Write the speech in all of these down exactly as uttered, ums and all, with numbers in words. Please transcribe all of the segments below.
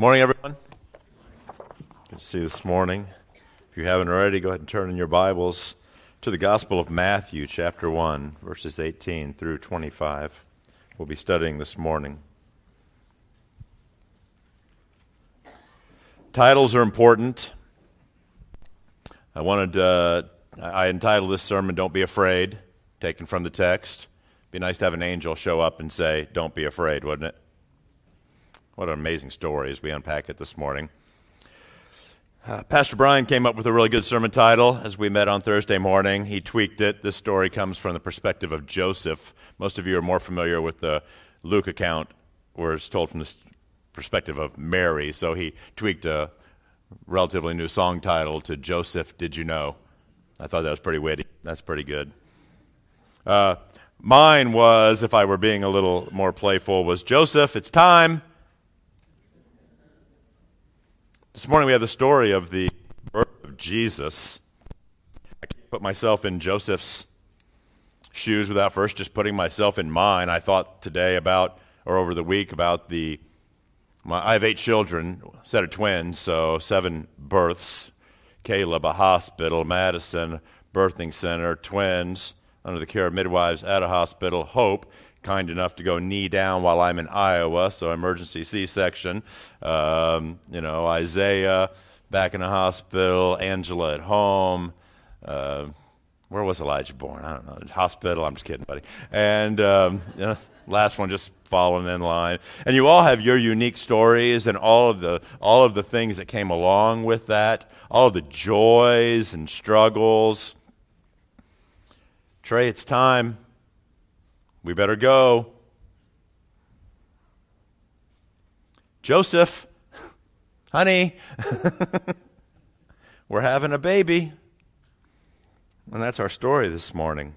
Morning, everyone. Good to see you this morning. If you haven't already, go ahead and turn in your Bibles to the Gospel of Matthew, chapter one, verses eighteen through twenty-five. We'll be studying this morning. Titles are important. I wanted uh, I entitled this sermon, Don't Be Afraid, taken from the text. It'd be nice to have an angel show up and say, "Don't be afraid," wouldn't it? What an amazing story as we unpack it this morning. Uh, Pastor Brian came up with a really good sermon title as we met on Thursday morning. He tweaked it. This story comes from the perspective of Joseph. Most of you are more familiar with the Luke account where it's told from the perspective of Mary. So he tweaked a relatively new song title to Joseph, Did You Know? I thought that was pretty witty. That's pretty good. Uh, mine was, if I were being a little more playful, was Joseph, it's time. This morning we have the story of the birth of Jesus. I can't put myself in Joseph's shoes without first just putting myself in mine. I thought today about, or over the week, about the, my, I have eight children, a set of twins, so seven births. Caleb, a hospital, Madison, birthing center, twins, under the care of midwives at a hospital, Hope, kind enough to go knee down while I'm in Iowa, so emergency C-section. Um, you know, Isaiah back in the hospital, Angela at home. Uh, where was Elijah born? I don't know. Hospital. I'm just kidding, buddy. And um, you know, last one, just following in line. And you all have your unique stories and all of the all of the things that came along with that, all of the joys and struggles. Trey, it's time. We better go. Joseph, honey, we're having a baby. And that's our story this morning.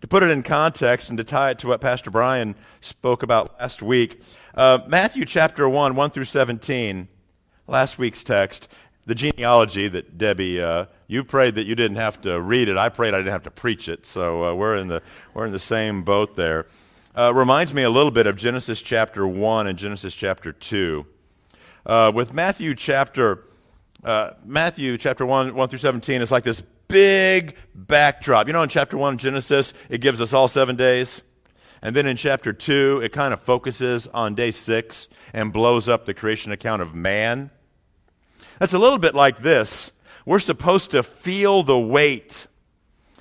To put it in context and to tie it to what Pastor Brian spoke about last week, uh, Matthew chapter one, one through seventeen, last week's text, the genealogy that Debbie, uh, you prayed that you didn't have to read it. I prayed I didn't have to preach it. So uh, we're in the we're in the same boat there. Uh, reminds me a little bit of Genesis chapter one and Genesis chapter two. Uh, with Matthew chapter uh, Matthew chapter one one through seventeen, it's like this big backdrop. You know, in chapter one of Genesis, it gives us all seven days, and then in chapter two, it kind of focuses on day six and blows up the creation account of man. That's a little bit like this. We're supposed to feel the weight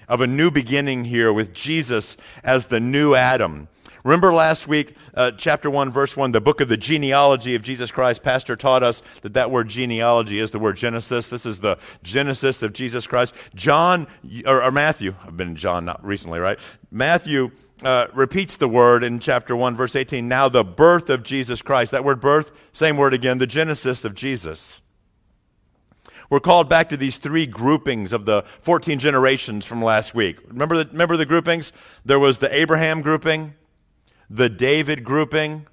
of a new beginning here with Jesus as the new Adam. Remember last week, uh, chapter one, verse one, the book of the genealogy of Jesus Christ. Pastor taught us that that word genealogy is the word Genesis. This is the Genesis of Jesus Christ. John, or, or Matthew, I've been in John not recently, right? Matthew uh, repeats the word in chapter one, verse eighteen, now the birth of Jesus Christ. That word birth, same word again, the Genesis of Jesus. We're called back to these three groupings of the fourteen generations from last week. Remember the, remember the groupings? There was the Abraham grouping, the David grouping,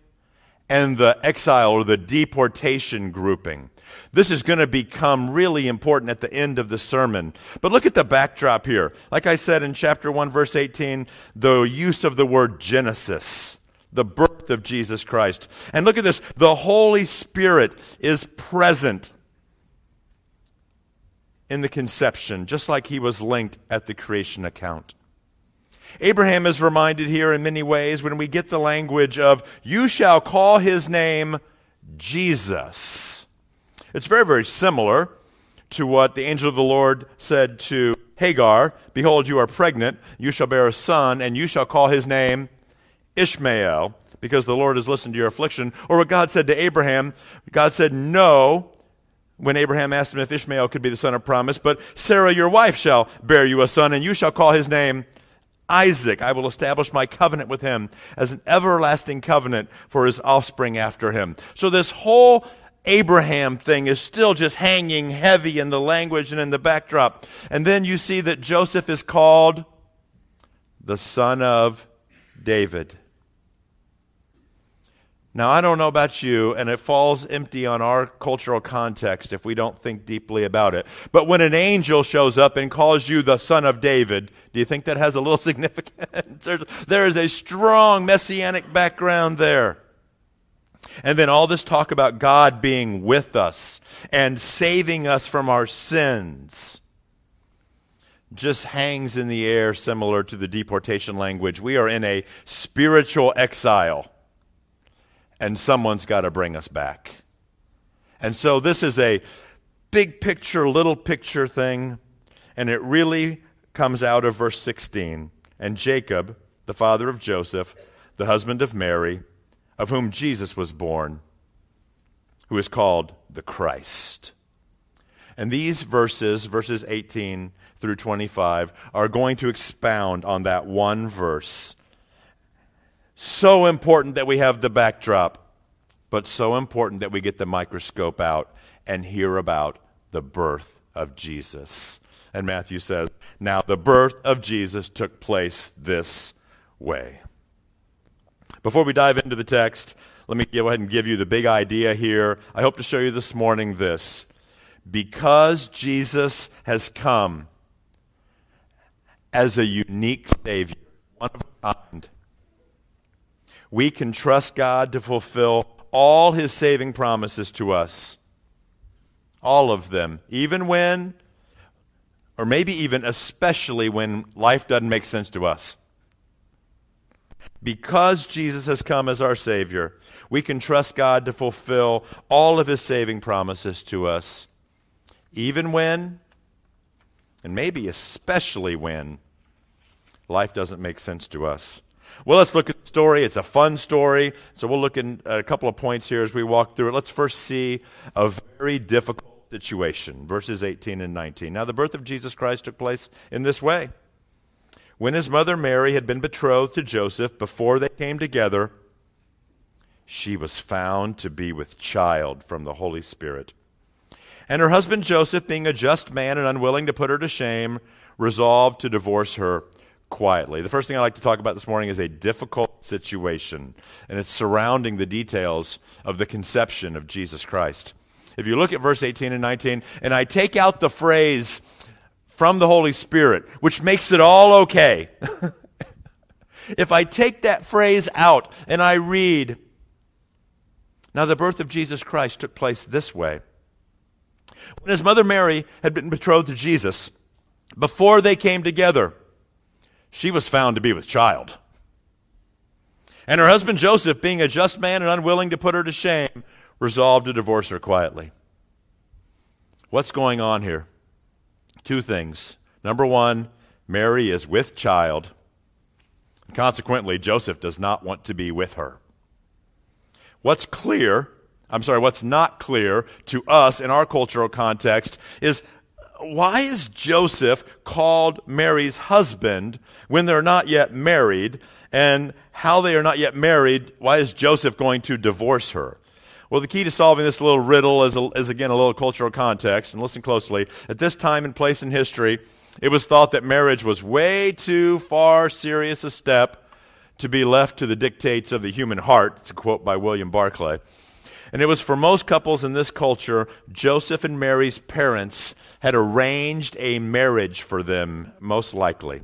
and the exile or the deportation grouping. This is going to become really important at the end of the sermon. But look at the backdrop here. Like I said in chapter one, verse eighteen, the use of the word Genesis, the birth of Jesus Christ. And look at this. The Holy Spirit is present in the conception, just like he was linked at the creation account. Abraham is reminded here in many ways when we get the language of, you shall call his name Jesus. It's very, very similar to what the angel of the Lord said to Hagar, behold, you are pregnant, you shall bear a son, and you shall call his name Ishmael, because the Lord has listened to your affliction. Or what God said to Abraham, God said, no, when Abraham asked him if Ishmael could be the son of promise, but Sarah, your wife, shall bear you a son, and you shall call his name Isaac. I will establish my covenant with him as an everlasting covenant for his offspring after him. So this whole Abraham thing is still just hanging heavy in the language and in the backdrop. And then you see that Joseph is called the son of David. Now, I don't know about you, and it falls empty on our cultural context if we don't think deeply about it. But when an angel shows up and calls you the son of David, do you think that has a little significance? There is a strong messianic background there. And then all this talk about God being with us and saving us from our sins just hangs in the air, similar to the deportation language. We are in a spiritual exile, and someone's got to bring us back. And so this is a big picture, little picture thing, and it really comes out of verse sixteen. And Jacob, the father of Joseph, the husband of Mary, of whom Jesus was born, who is called the Christ. And these verses, verses eighteen through twenty-five, are going to expound on that one verse. So important that we have the backdrop, but so important that we get the microscope out and hear about the birth of Jesus. And Matthew says, now the birth of Jesus took place this way. Before we dive into the text, let me go ahead and give you the big idea here. I hope to show you this morning this. Because Jesus has come as a unique Savior, one of a kind, we can trust God to fulfill all His saving promises to us. All of them. Even when, or maybe even especially when life doesn't make sense to us. Because Jesus has come as our Savior, we can trust God to fulfill all of His saving promises to us, even when, and maybe especially when, life doesn't make sense to us. Well, let's look at the story. It's a fun story, so we'll look at a couple of points here as we walk through it. Let's first see a very difficult situation, verses eighteen and nineteen. Now, the birth of Jesus Christ took place in this way. When his mother Mary had been betrothed to Joseph before they came together, she was found to be with child from the Holy Spirit. And her husband Joseph, being a just man and unwilling to put her to shame, resolved to divorce her quietly. The first thing I'd like to talk about this morning is a difficult situation, and it's surrounding the details of the conception of Jesus Christ. If you look at verse eighteen and nineteen, and I take out the phrase, from the Holy Spirit, which makes it all okay. If I take that phrase out and I read, now the birth of Jesus Christ took place this way. When his mother Mary had been betrothed to Jesus, before they came together, she was found to be with child. And her husband Joseph, being a just man and unwilling to put her to shame, resolved to divorce her quietly. What's going on here? Two things. Number one, Mary is with child. Consequently, Joseph does not want to be with her. What's clear, I'm sorry, what's not clear to us in our cultural context is why is Joseph called Mary's husband when they're not yet married? And how they are not yet married, why is Joseph going to divorce her? Well, the key to solving this little riddle is, is, again, a little cultural context. And listen closely. At this time and place in history, it was thought that marriage was way too far serious a step to be left to the dictates of the human heart. It's a quote by William Barclay. And it was for most couples in this culture, Joseph and Mary's parents had arranged a marriage for them, most likely.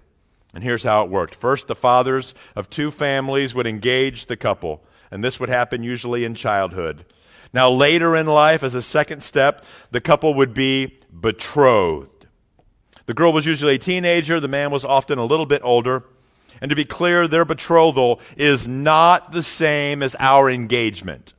And here's how it worked. First, the fathers of two families would engage the couple. And this would happen usually in childhood. Now, later in life, as a second step, the couple would be betrothed. The girl was usually a teenager. The man was often a little bit older. And to be clear, their betrothal is not the same as our engagement.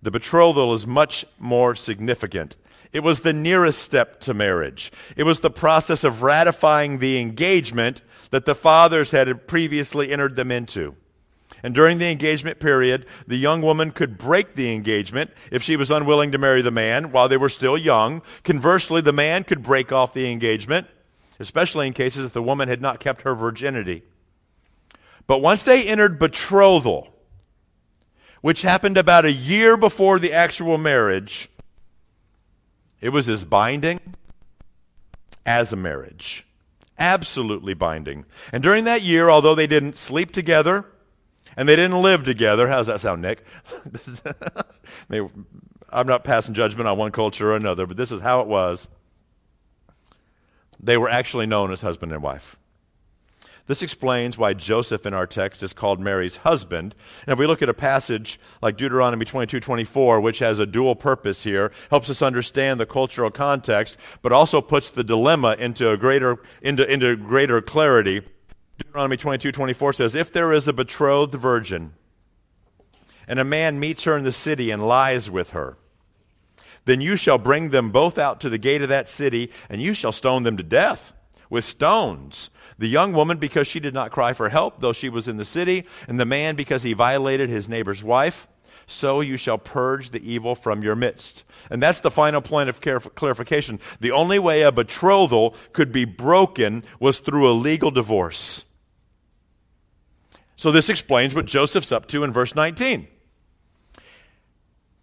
The betrothal is much more significant. It was the nearest step to marriage. It was the process of ratifying the engagement that the fathers had previously entered them into. And during the engagement period, the young woman could break the engagement if she was unwilling to marry the man while they were still young. Conversely, the man could break off the engagement, especially in cases if the woman had not kept her virginity. But once they entered betrothal, which happened about a year before the actual marriage, it was as binding as a marriage. Absolutely binding. And during that year, although they didn't sleep together, and they didn't live together. How does that sound, Nick? I'm not passing judgment on one culture or another, but this is how it was. They were actually known as husband and wife. This explains why Joseph in our text is called Mary's husband. And if we look at a passage like Deuteronomy twenty-two twenty-four, which has a dual purpose here, helps us understand the cultural context, but also puts the dilemma into a greater into, into greater clarity. Deuteronomy twenty-two twenty-four says, "If there is a betrothed virgin, and a man meets her in the city and lies with her, then you shall bring them both out to the gate of that city, and you shall stone them to death with stones. The young woman, because she did not cry for help, though she was in the city, and the man, because he violated his neighbor's wife. So you shall purge the evil from your midst." And that's the final point of clarification. The only way a betrothal could be broken was through a legal divorce. So this explains what Joseph's up to in verse nineteen.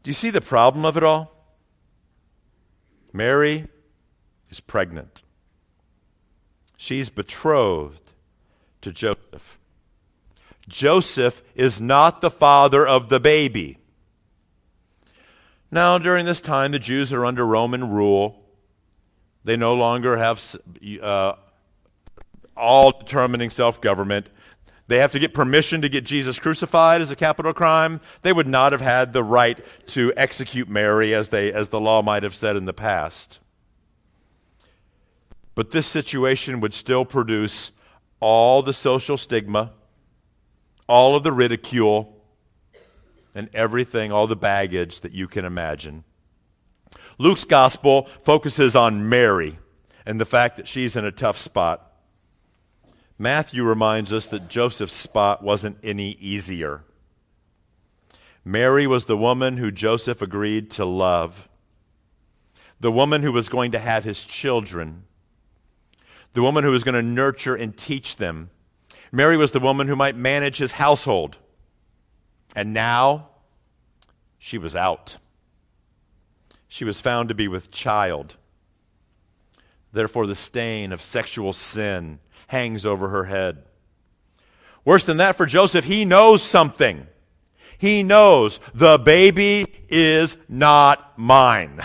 Do you see the problem of it all? Mary is pregnant. She's betrothed to Joseph. Joseph is not the father of the baby. Now, during this time, the Jews are under Roman rule. They no longer have uh, all-determining self-government. They have to get permission to get Jesus crucified as a capital crime. They would not have had the right to execute Mary as they, as the law might have said in the past. But this situation would still produce all the social stigma, all of the ridicule, and everything, all the baggage that you can imagine. Luke's gospel focuses on Mary and the fact that she's in a tough spot. Matthew reminds us that Joseph's spot wasn't any easier. Mary was the woman who Joseph agreed to love, the woman who was going to have his children, the woman who was going to nurture and teach them. Mary was the woman who might manage his household. And now, she was out. She was found to be with child. Therefore, the stain of sexual sin hangs over her head. Worse than that for Joseph, he knows something. He knows the baby is not mine.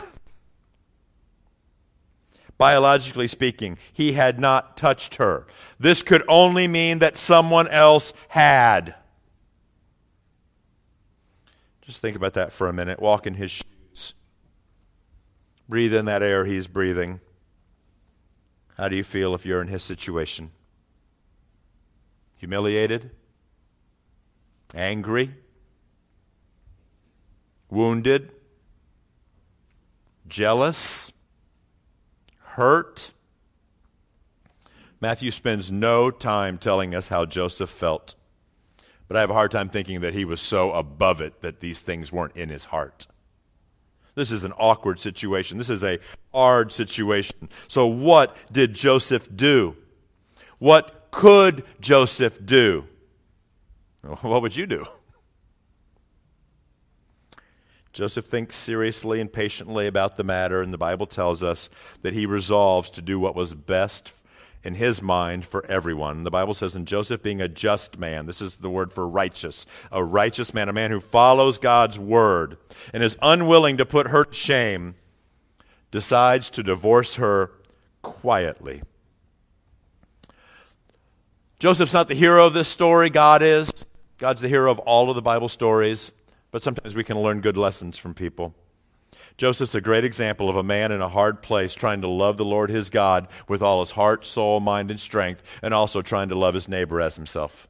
Biologically speaking, he had not touched her. This could only mean that someone else had. Just think about that for a minute. Walk in his shoes. Breathe in that air he's breathing. How do you feel if you're in his situation? Humiliated? Angry? Wounded? Jealous? Hurt? Matthew spends no time telling us how Joseph felt, but I have a hard time thinking that he was so above it that these things weren't in his heart. This is an awkward situation. This is a hard situation. So what did Joseph do? What could Joseph do? What would you do? Joseph thinks seriously and patiently about the matter, and the Bible tells us that he resolves to do what was best in his mind for everyone. The Bible says, "And Joseph, being a just man," this is the word for righteous, a righteous man, a man who follows God's word and is unwilling to put her to shame, decides to divorce her quietly. Joseph's not the hero of this story. God is. God's the hero of all of the Bible stories. But sometimes we can learn good lessons from people. Joseph's a great example of a man in a hard place trying to love the Lord his God with all his heart, soul, mind, and strength, and also trying to love his neighbor as himself.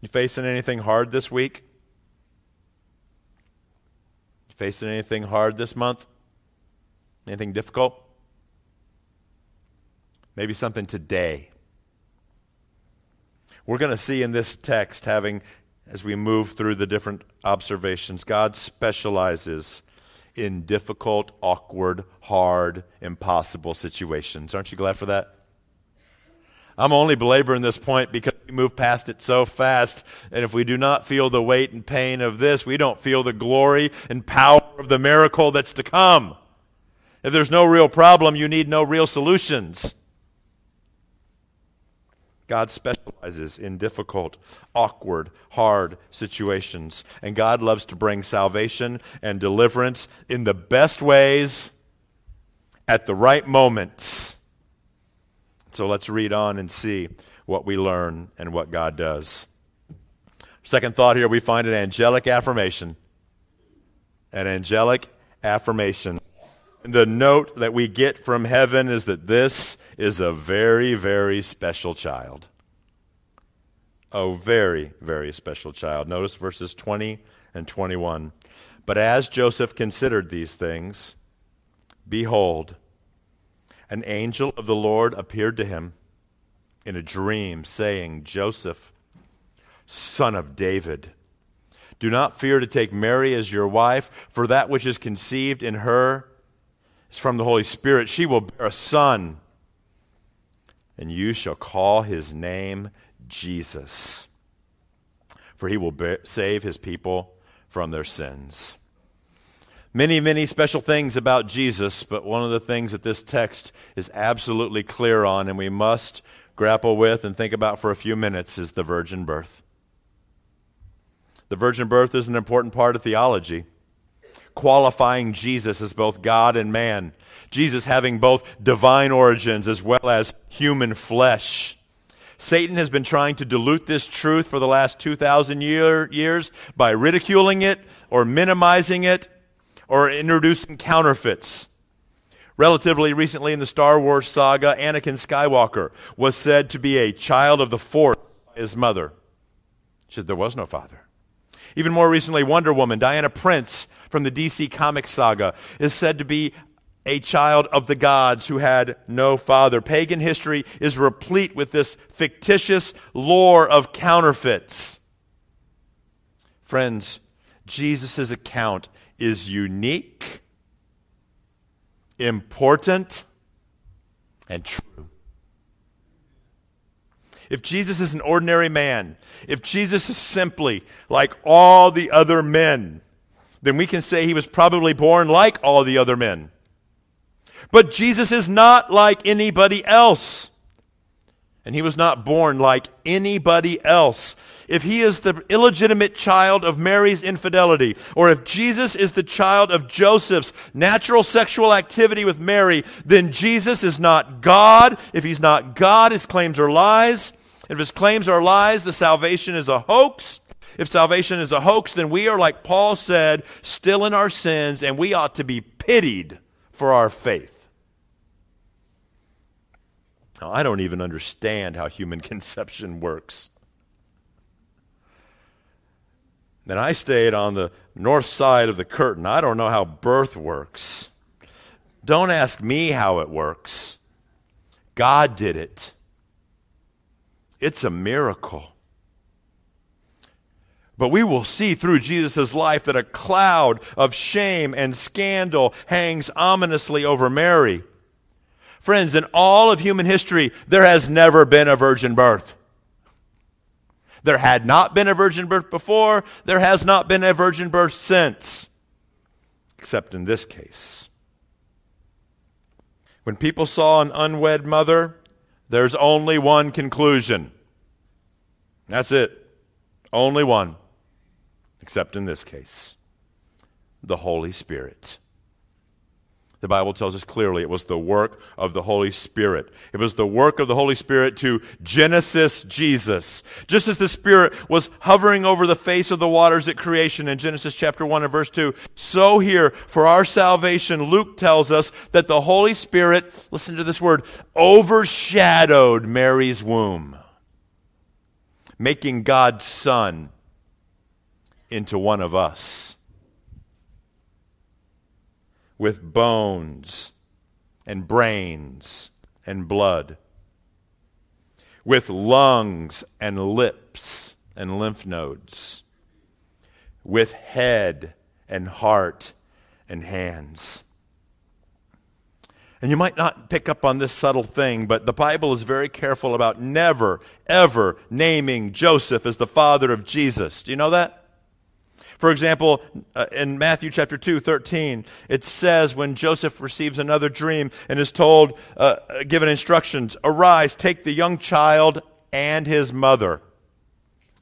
You facing anything hard this week? You facing anything hard this month? Anything difficult? Maybe something today. We're going to see in this text, having as we move through the different observations, God specializes in difficult, awkward, hard, impossible situations. Aren't you glad for that? I'm only belaboring this point because we move past it so fast, and if we do not feel the weight and pain of this, we don't feel the glory and power of the miracle that's to come. If there's no real problem, you need no real solutions. God specializes in difficult, awkward, hard situations. And God loves to bring salvation and deliverance in the best ways at the right moments. So let's read on and see what we learn and what God does. Second thought here, we find an angelic affirmation. An angelic affirmation. The note that we get from heaven is that this is a very, very special child. A very, very special child. Notice verses twenty and twenty-one. But as Joseph considered these things, behold, an angel of the Lord appeared to him in a dream, saying, Joseph, son of David, do not fear to take Mary as your wife, for that which is conceived in her is from the Holy Spirit. She will bear a son, and you shall call his name Jesus, for he will be- save his people from their sins. Many, many special things about Jesus, but one of the things that this text is absolutely clear on and we must grapple with and think about for a few minutes is the virgin birth. The virgin birth is an important part of theology, qualifying Jesus as both God and man. Jesus having both divine origins as well as human flesh. Satan has been trying to dilute this truth for the last two thousand year, years by ridiculing it or minimizing it, or introducing counterfeits. Relatively recently in the Star Wars saga, Anakin Skywalker was said to be a child of the Force by his mother. She said there was no father. Even more recently, Wonder Woman, Diana Prince from the D C Comics saga, is said to be a child of the gods who had no father. Pagan history is replete with this fictitious lore of counterfeits. Friends, Jesus' account is unique, important, and true. If Jesus is an ordinary man, if Jesus is simply like all the other men, then we can say he was probably born like all the other men. But Jesus is not like anybody else. And he was not born like anybody else. If he is the illegitimate child of Mary's infidelity, or if Jesus is the child of Joseph's natural sexual activity with Mary, then Jesus is not God. If he's not God, his claims are lies. If his claims are lies, the salvation is a hoax. If salvation is a hoax, then we are, like Paul said, still in our sins, and we ought to be pitied for our faith. Now, I don't even understand how human conception works. And I stayed on the north side of the curtain. I don't know how birth works. Don't ask me how it works. God did it. It's a miracle. But we will see through Jesus' life that a cloud of shame and scandal hangs ominously over Mary. Friends, in all of human history, there has never been a virgin birth. There had not been a virgin birth before. There has not been a virgin birth since, except in this case. When people saw an unwed mother, there's only one conclusion. That's it. Only one, except in this case, the Holy Spirit. The Bible tells us clearly it was the work of the Holy Spirit. It was the work of the Holy Spirit to Genesis Jesus. Just as the Spirit was hovering over the face of the waters at creation in Genesis chapter one and verse two, so here for our salvation, Luke tells us that the Holy Spirit, listen to this word, overshadowed Mary's womb, making God's Son into one of us, with bones and brains and blood, with lungs and lips and lymph nodes, with head and heart and hands. And you might not pick up on this subtle thing, but the Bible is very careful about never, ever naming Joseph as the father of Jesus. Do you know that? For example, in Matthew chapter two, thirteen, it says when Joseph receives another dream and is told, uh, given instructions, arise, take the young child and his mother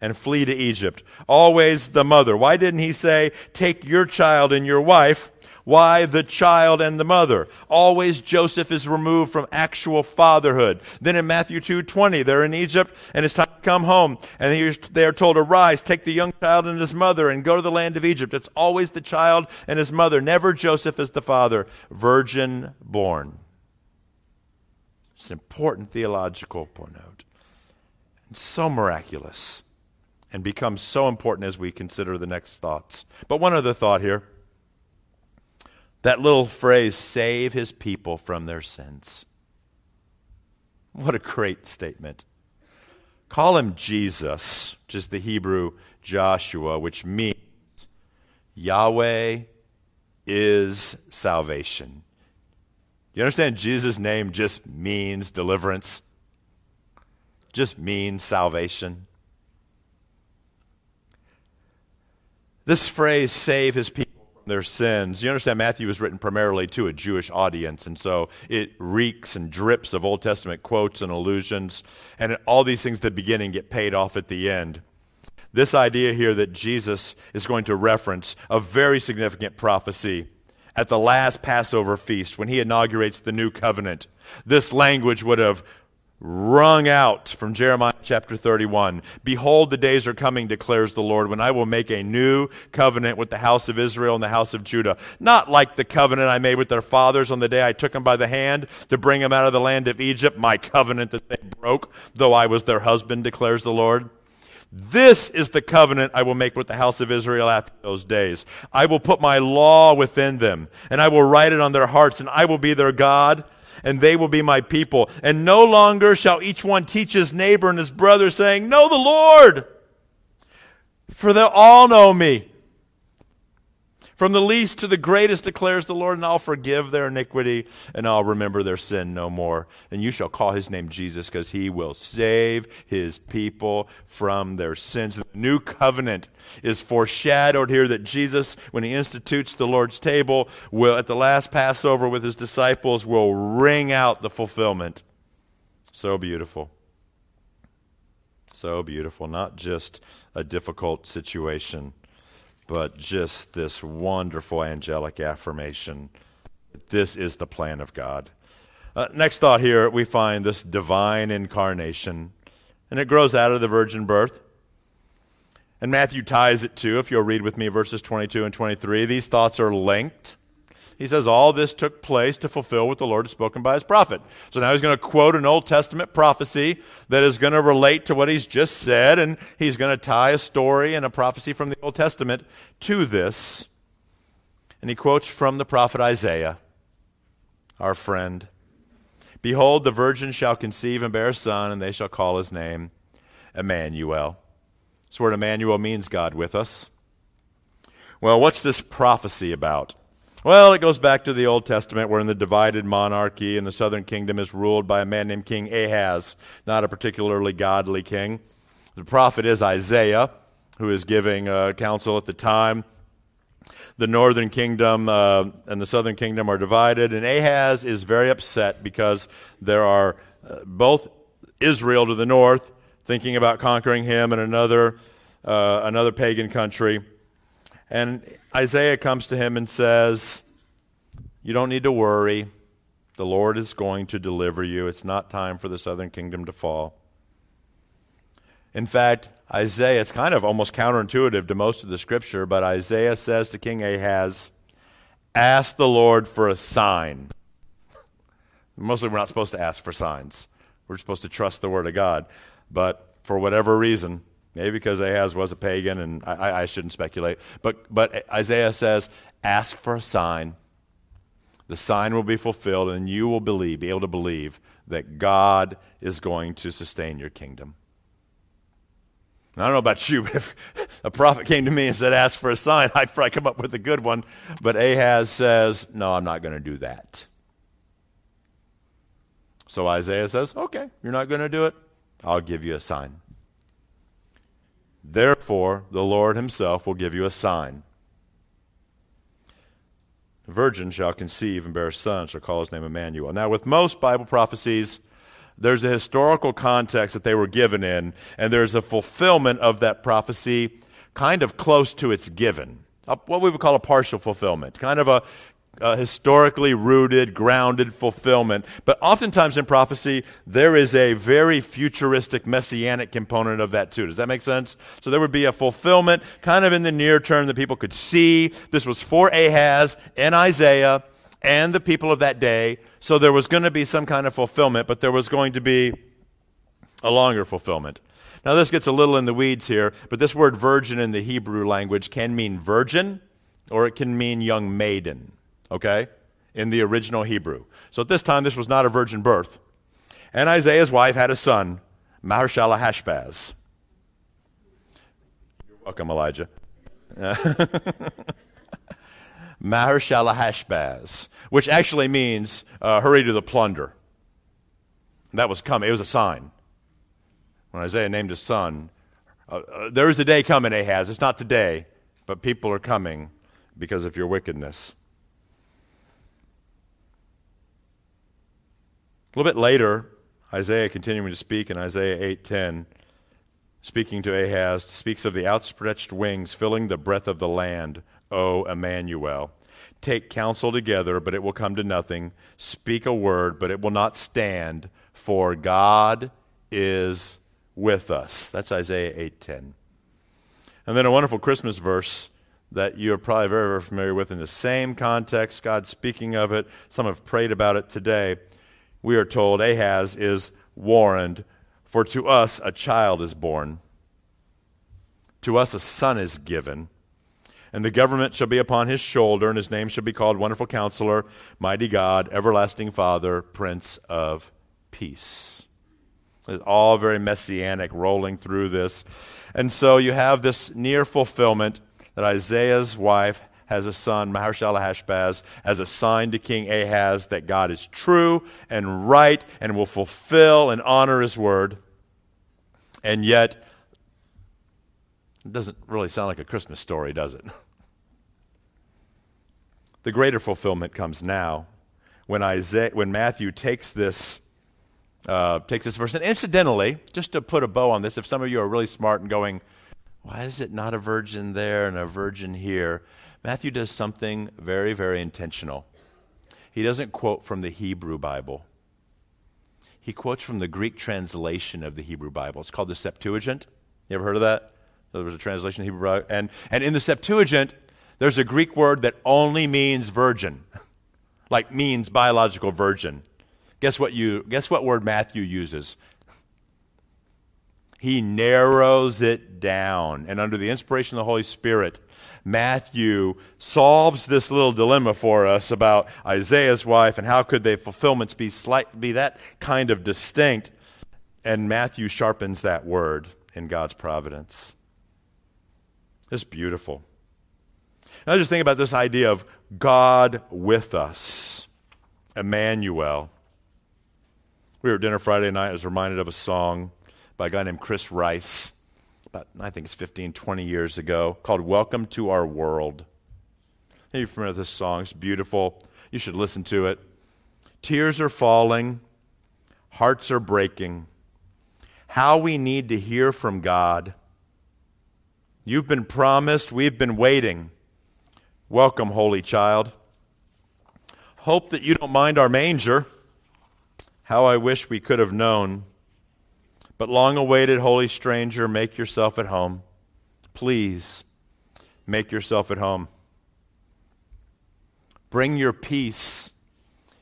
and flee to Egypt. Always the mother. Why didn't he say, take your child and your wife, Why the child and the mother? Always Joseph is removed from actual fatherhood. Then in Matthew two twenty, they're in Egypt and it's time to come home. And they are told, arise, take the young child and his mother and go to the land of Egypt. It's always the child and his mother, never Joseph as the father, virgin born. It's an important theological point out. It's so miraculous and becomes so important as we consider the next thoughts. But one other thought here. That little phrase, save his people from their sins. What a great statement. Call him Jesus, which is the Hebrew Joshua, which means Yahweh is salvation. You understand Jesus' name just means deliverance? Just means salvation. This phrase, save his people, their sins. You understand Matthew was written primarily to a Jewish audience, and so it reeks and drips of Old Testament quotes and allusions, and all these things at the beginning get paid off at the end. This idea here that Jesus is going to reference a very significant prophecy at the last Passover feast when he inaugurates the new covenant. This language would have rung out from Jeremiah chapter thirty-one. Behold, the days are coming, declares the Lord, when I will make a new covenant with the house of Israel and the house of Judah. Not like the covenant I made with their fathers on the day I took them by the hand to bring them out of the land of Egypt, my covenant that they broke, though I was their husband, declares the Lord. This is the covenant I will make with the house of Israel after those days. I will put my law within them, and I will write it on their hearts, and I will be their God, and they will be my people. And no longer shall each one teach his neighbor and his brother, saying, know the Lord, for they'll all know me. From the least to the greatest, declares the Lord, and I'll forgive their iniquity, and I'll remember their sin no more. And you shall call his name Jesus, because he will save his people from their sins. The new covenant is foreshadowed here that Jesus, when he institutes the Lord's table, will at the last Passover with his disciples, will ring out the fulfillment. So beautiful. So beautiful. Not just a difficult situation, but just this wonderful angelic affirmation. This is the plan of God. Uh, next thought here, we find this divine incarnation. And it grows out of the virgin birth. And Matthew ties it to, if you'll read with me, verses twenty-two and twenty-three. These thoughts are linked. He says, all this took place to fulfill what the Lord has spoken by his prophet. So now he's going to quote an Old Testament prophecy that is going to relate to what he's just said, and he's going to tie a story and a prophecy from the Old Testament to this. And he quotes from the prophet Isaiah, our friend. Behold, the virgin shall conceive and bear a son, and they shall call his name Emmanuel. This word Emmanuel means God with us. Well, what's this prophecy about? Well, it goes back to the Old Testament, where in the divided monarchy and the southern kingdom is ruled by a man named King Ahaz, not a particularly godly king. The prophet is Isaiah, who is giving uh, counsel at the time. The northern kingdom uh, and the southern kingdom are divided, and Ahaz is very upset because there are uh, both Israel to the north thinking about conquering him and another uh, another pagan country. And Isaiah comes to him and says, you don't need to worry. The Lord is going to deliver you. It's not time for the southern kingdom to fall. In fact, Isaiah, it's kind of almost counterintuitive to most of the scripture, but Isaiah says to King Ahaz, ask the Lord for a sign. Mostly we're not supposed to ask for signs. We're supposed to trust the word of God. But for whatever reason, maybe because Ahaz was a pagan, and I, I shouldn't speculate. But, but Isaiah says, ask for a sign. The sign will be fulfilled, and you will believe, be able to believe that God is going to sustain your kingdom. Now, I don't know about you, but if a prophet came to me and said, ask for a sign, I'd probably come up with a good one. But Ahaz says, no, I'm not going to do that. So Isaiah says, okay, you're not going to do it? I'll give you a sign. Therefore, the Lord himself will give you a sign. The virgin shall conceive and bear a son, shall call his name Emmanuel. Now, with most Bible prophecies, there's a historical context that they were given in, and there's a fulfillment of that prophecy kind of close to its given, what we would call a partial fulfillment, kind of a uh, historically rooted, grounded fulfillment. But oftentimes in prophecy, there is a very futuristic, messianic component of that too. Does that make sense? So there would be a fulfillment kind of in the near term that people could see. This was for Ahaz and Isaiah and the people of that day. So there was going to be some kind of fulfillment, but there was going to be a longer fulfillment. Now this gets a little in the weeds here, but this word virgin in the Hebrew language can mean virgin or it can mean young maiden, okay, in the original Hebrew. So at this time, this was not a virgin birth. And Isaiah's wife had a son, Maher Shalal Hashbaz. You're welcome, Elijah. Maher Shalal Hashbaz, which actually means uh, hurry to the plunder. That was coming. It was a sign. When Isaiah named his son, uh, uh, there is a day coming, Ahaz. It's not today, but people are coming because of your wickedness. A little bit later, Isaiah, continuing to speak in Isaiah eight ten, speaking to Ahaz, speaks of the outstretched wings filling the breadth of the land, O Emmanuel. Take counsel together, but it will come to nothing. Speak a word, but it will not stand, for God is with us. That's Isaiah eight ten. And then a wonderful Christmas verse that you're probably very, very familiar with in the same context, God speaking of it. Some have prayed about it today. We are told Ahaz is warned, for to us a child is born. To us a son is given. And the government shall be upon his shoulder, and his name shall be called Wonderful Counselor, Mighty God, Everlasting Father, Prince of Peace. It's all very messianic, rolling through this. And so you have this near fulfillment that Isaiah's wife has a son, Maher Shalal Hashbaz, as a sign to King Ahaz that God is true and right and will fulfill and honor his word. And yet, it doesn't really sound like a Christmas story, does it? The greater fulfillment comes now when Isaiah, when Matthew takes this Uh, takes this verse. And incidentally, just to put a bow on this, if some of you are really smart and going, why is it not a virgin there and a virgin here? Matthew does something very, very intentional. He doesn't quote from the Hebrew Bible. He quotes from the Greek translation of the Hebrew Bible. It's called the Septuagint. You ever heard of that? There was a translation of Hebrew Bible. And, and in the Septuagint, there's a Greek word that only means virgin, like means biological virgin. Guess what you? Guess what word Matthew uses? He narrows it down. And under the inspiration of the Holy Spirit, Matthew solves this little dilemma for us about Isaiah's wife and how could their fulfillments be slight, be that kind of distinct. And Matthew sharpens that word in God's providence. It's beautiful. And I just think about this idea of God with us, Emmanuel. We were at dinner Friday night. I was reminded of a song by a guy named Chris Rice, about, I think it's fifteen, twenty years ago, called Welcome to Our World. Are you familiar with this song? It's beautiful. You should listen to it. Tears are falling. Hearts are breaking. How we need to hear from God. You've been promised. We've been waiting. Welcome, Holy Child. Hope that you don't mind our manger. How I wish we could have known. But long-awaited, holy stranger, make yourself at home. Please, make yourself at home. Bring your peace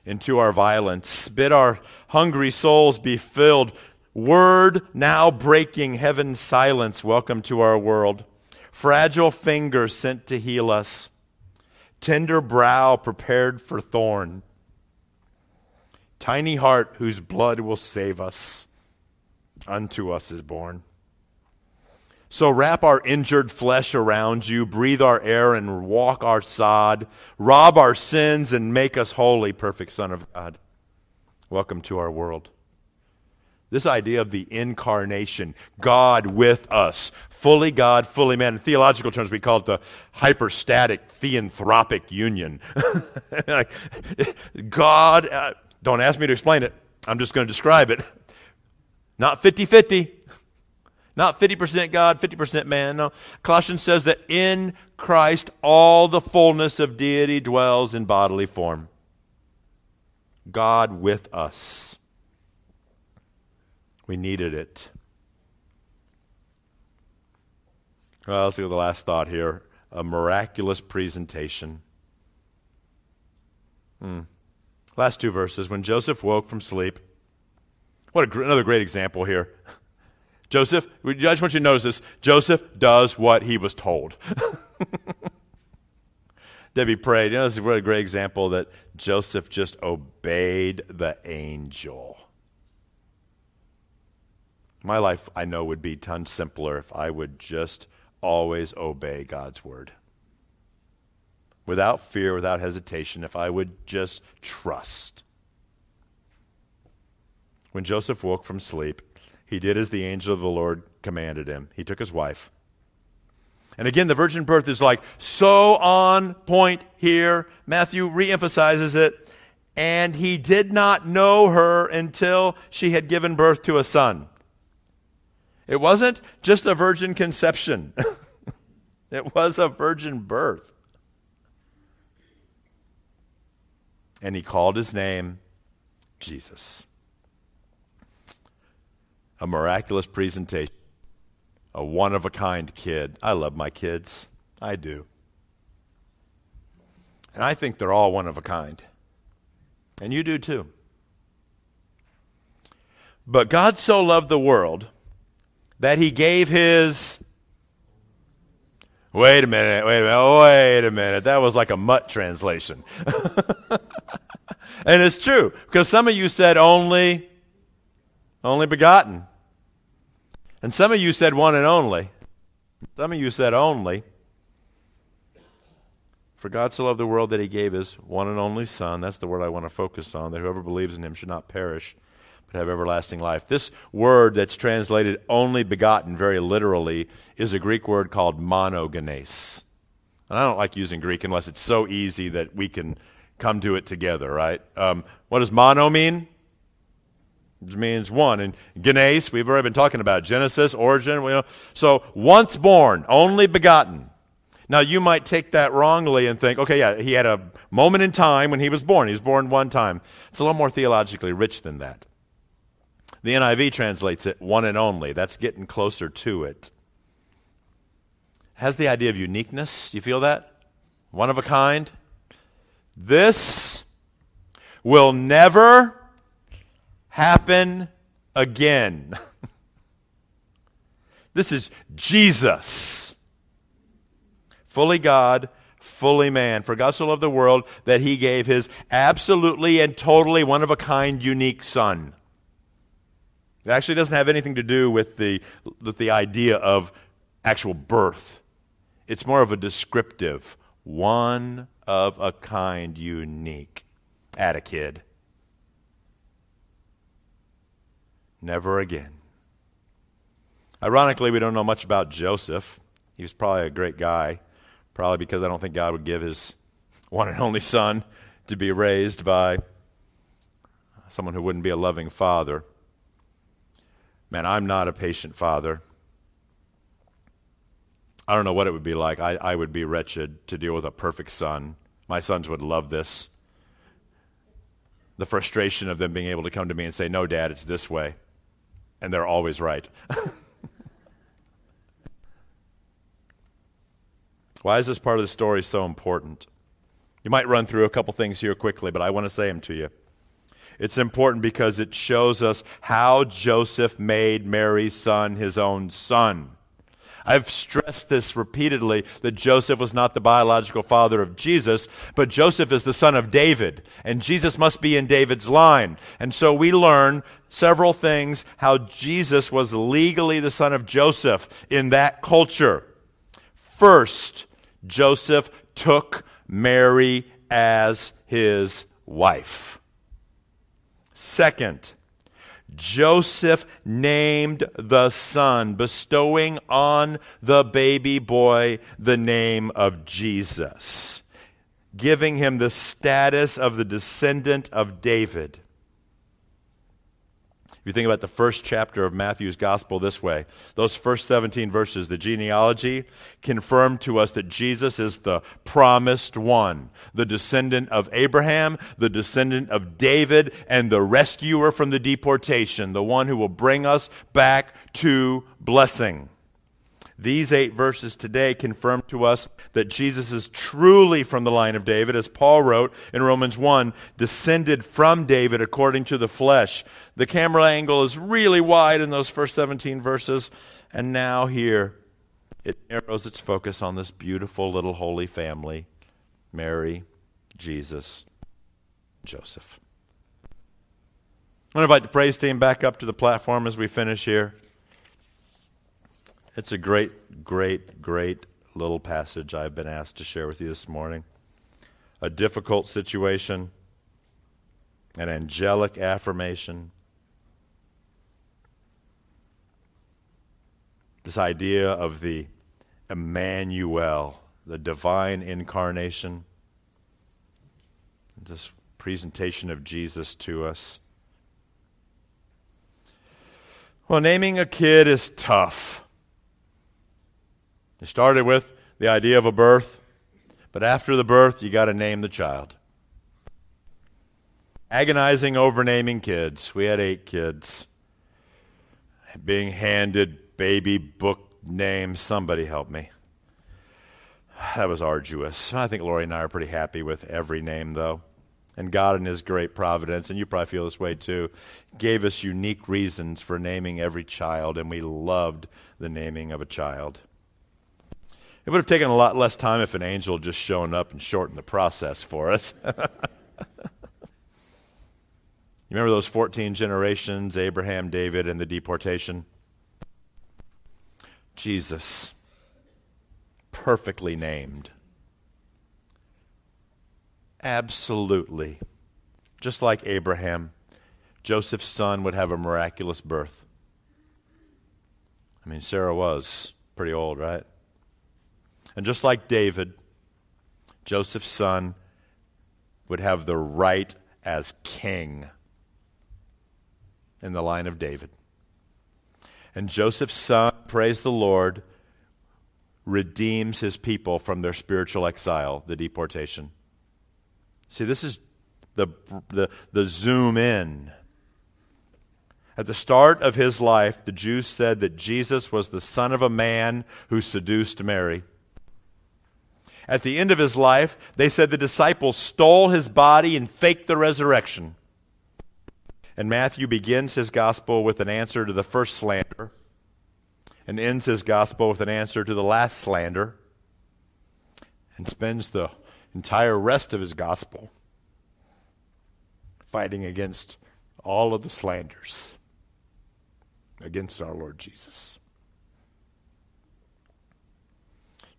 into our violence. Bid our hungry souls be filled. Word now breaking heaven's silence. Welcome to our world. Fragile finger sent to heal us. Tender brow prepared for thorn. Tiny heart whose blood will save us, unto us is born. So wrap our injured flesh around you, breathe our air and walk our sod, rob our sins and make us holy, perfect Son of God. Welcome to our world. This idea of the incarnation, God with us, fully God, fully man. In theological terms, we call it the hyperstatic theanthropic union. Like, God... Uh, Don't ask me to explain it. I'm just going to describe it. Not fifty-fifty. Not fifty percent God, fifty percent man. No. Colossians says that in Christ all the fullness of deity dwells in bodily form. God with us. We needed it. Well, let's go to the last thought here. A miraculous presentation. Hmm. Last two verses. When Joseph woke from sleep. What a gr- another great example here. Joseph, I just want you to notice this. Joseph does what he was told. Debbie prayed. You know, this is what a great example that Joseph just obeyed the angel. My life, I know, would be tons simpler if I would just always obey God's word. Without fear, without hesitation, if I would just trust. When Joseph woke from sleep, he did as the angel of the Lord commanded him. He took his wife. And again, the virgin birth is like so on point here. Matthew reemphasizes it. And he did not know her until she had given birth to a son. It wasn't just a virgin conception. It was a virgin birth. And he called his name Jesus. A miraculous presentation. A one-of-a-kind kid. I love my kids. I do. And I think they're all one-of-a-kind. And you do too. But God so loved the world that he gave his... Wait a minute, wait a minute, wait a minute. That was like a mutt translation. And it's true, because some of you said only, only begotten. And some of you said one and only. Some of you said only. For God so loved the world that he gave his one and only Son. That's the word I want to focus on, that whoever believes in him should not perish but have everlasting life. This word that's translated only begotten very literally is a Greek word called monogenes. And I don't like using Greek unless it's so easy that we can come to it together, right? Um, what does mono mean? Which means one. And genes, we've already been talking about Genesis, origin. You know, so once born, only begotten. Now you might take that wrongly and think, okay, yeah, he had a moment in time when he was born. He was born one time. It's a little more theologically rich than that. The N I V translates it one and only. That's getting closer to it. Has the idea of uniqueness. You feel that? One of a kind. This will never... happen again. This is Jesus. Fully God, fully man. For God so loved the world that he gave his absolutely and totally one-of-a-kind, unique Son. It actually doesn't have anything to do with the, with the idea of actual birth. It's more of a descriptive, one-of-a-kind, unique. Add a kid. Never again. Ironically, we don't know much about Joseph. He was probably a great guy, probably because I don't think God would give his one and only Son to be raised by someone who wouldn't be a loving father. Man, I'm not a patient father. I don't know what it would be like. I, I would be wretched to deal with a perfect son. My sons would love this. The frustration of them being able to come to me and say, no, Dad, it's this way. And they're always right. Why is this part of the story so important? You might run through a couple things here quickly, but I want to say them to you. It's important because it shows us how Joseph made Mary's son his own son. I've stressed this repeatedly, that Joseph was not the biological father of Jesus, but Joseph is the son of David, and Jesus must be in David's line. And so we learn several things how Jesus was legally the son of Joseph in that culture. First, Joseph took Mary as his wife. Second, Joseph named the son, bestowing on the baby boy the name of Jesus, giving him the status of the descendant of David. If you think about the first chapter of Matthew's gospel this way, those first seventeen verses, the genealogy confirmed to us that Jesus is the promised one, the descendant of Abraham, the descendant of David, and the rescuer from the deportation, the one who will bring us back to blessing. These eight verses today confirm to us that Jesus is truly from the line of David, as Paul wrote in Romans one, descended from David according to the flesh. The camera angle is really wide in those first seventeen verses, and now here it narrows its focus on this beautiful little holy family, Mary, Jesus, Joseph. I'm going to invite the praise team back up to the platform as we finish here. It's a great, great, great little passage I've been asked to share with you this morning. A difficult situation, an angelic affirmation, this idea of the Emmanuel, the divine incarnation, this presentation of Jesus to us. Well, naming a kid is tough. It started with the idea of a birth, but after the birth, you got to name the child. Agonizing over naming kids. We had eight kids. Being handed baby book names. Somebody help me. That was arduous. I think Lori and I are pretty happy with every name, though. And God in His great providence, and you probably feel this way too, gave us unique reasons for naming every child, and we loved the naming of a child. It would have taken a lot less time if an angel had just shown up and shortened the process for us. You remember those fourteen generations, Abraham, David, and the deportation? Jesus, perfectly named. Absolutely. Just like Abraham, Joseph's son would have a miraculous birth. I mean, Sarah was pretty old, right? And just like David, Joseph's son would have the right as king in the line of David. And Joseph's son, praise the Lord, redeems his people from their spiritual exile, the deportation. See, this is the, the, the zoom in. At the start of his life, the Jews said that Jesus was the son of a man who seduced Mary. At the end of his life, they said the disciples stole his body and faked the resurrection. And Matthew begins his gospel with an answer to the first slander and ends his gospel with an answer to the last slander and spends the entire rest of his gospel fighting against all of the slanders against our Lord Jesus.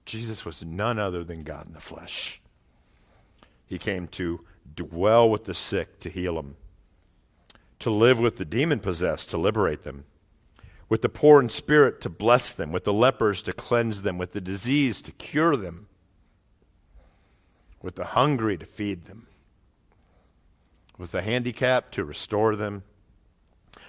Jesus was none other than God in the flesh. He came to dwell with the sick, to heal them, to live with the demon-possessed, to liberate them, with the poor in spirit, to bless them, with the lepers, to cleanse them, with the diseased, to cure them, with the hungry, to feed them, with the handicapped, to restore them.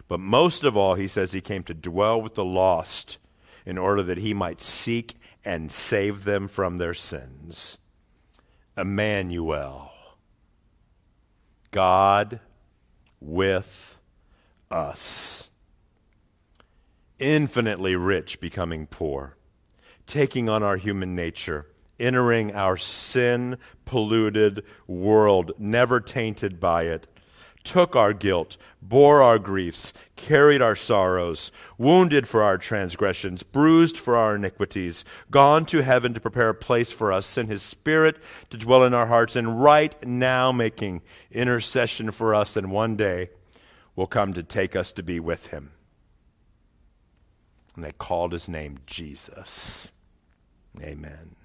But most of all, he says he came to dwell with the lost in order that he might seek and save them from their sins. Emmanuel, God with us. Infinitely rich, becoming poor, taking on our human nature, entering our sin-polluted world, never tainted by it, took our guilt, bore our griefs, carried our sorrows, wounded for our transgressions, bruised for our iniquities, gone to heaven to prepare a place for us, sent His Spirit to dwell in our hearts, and right now making intercession for us, and one day will come to take us to be with Him. And they called His name Jesus. Amen.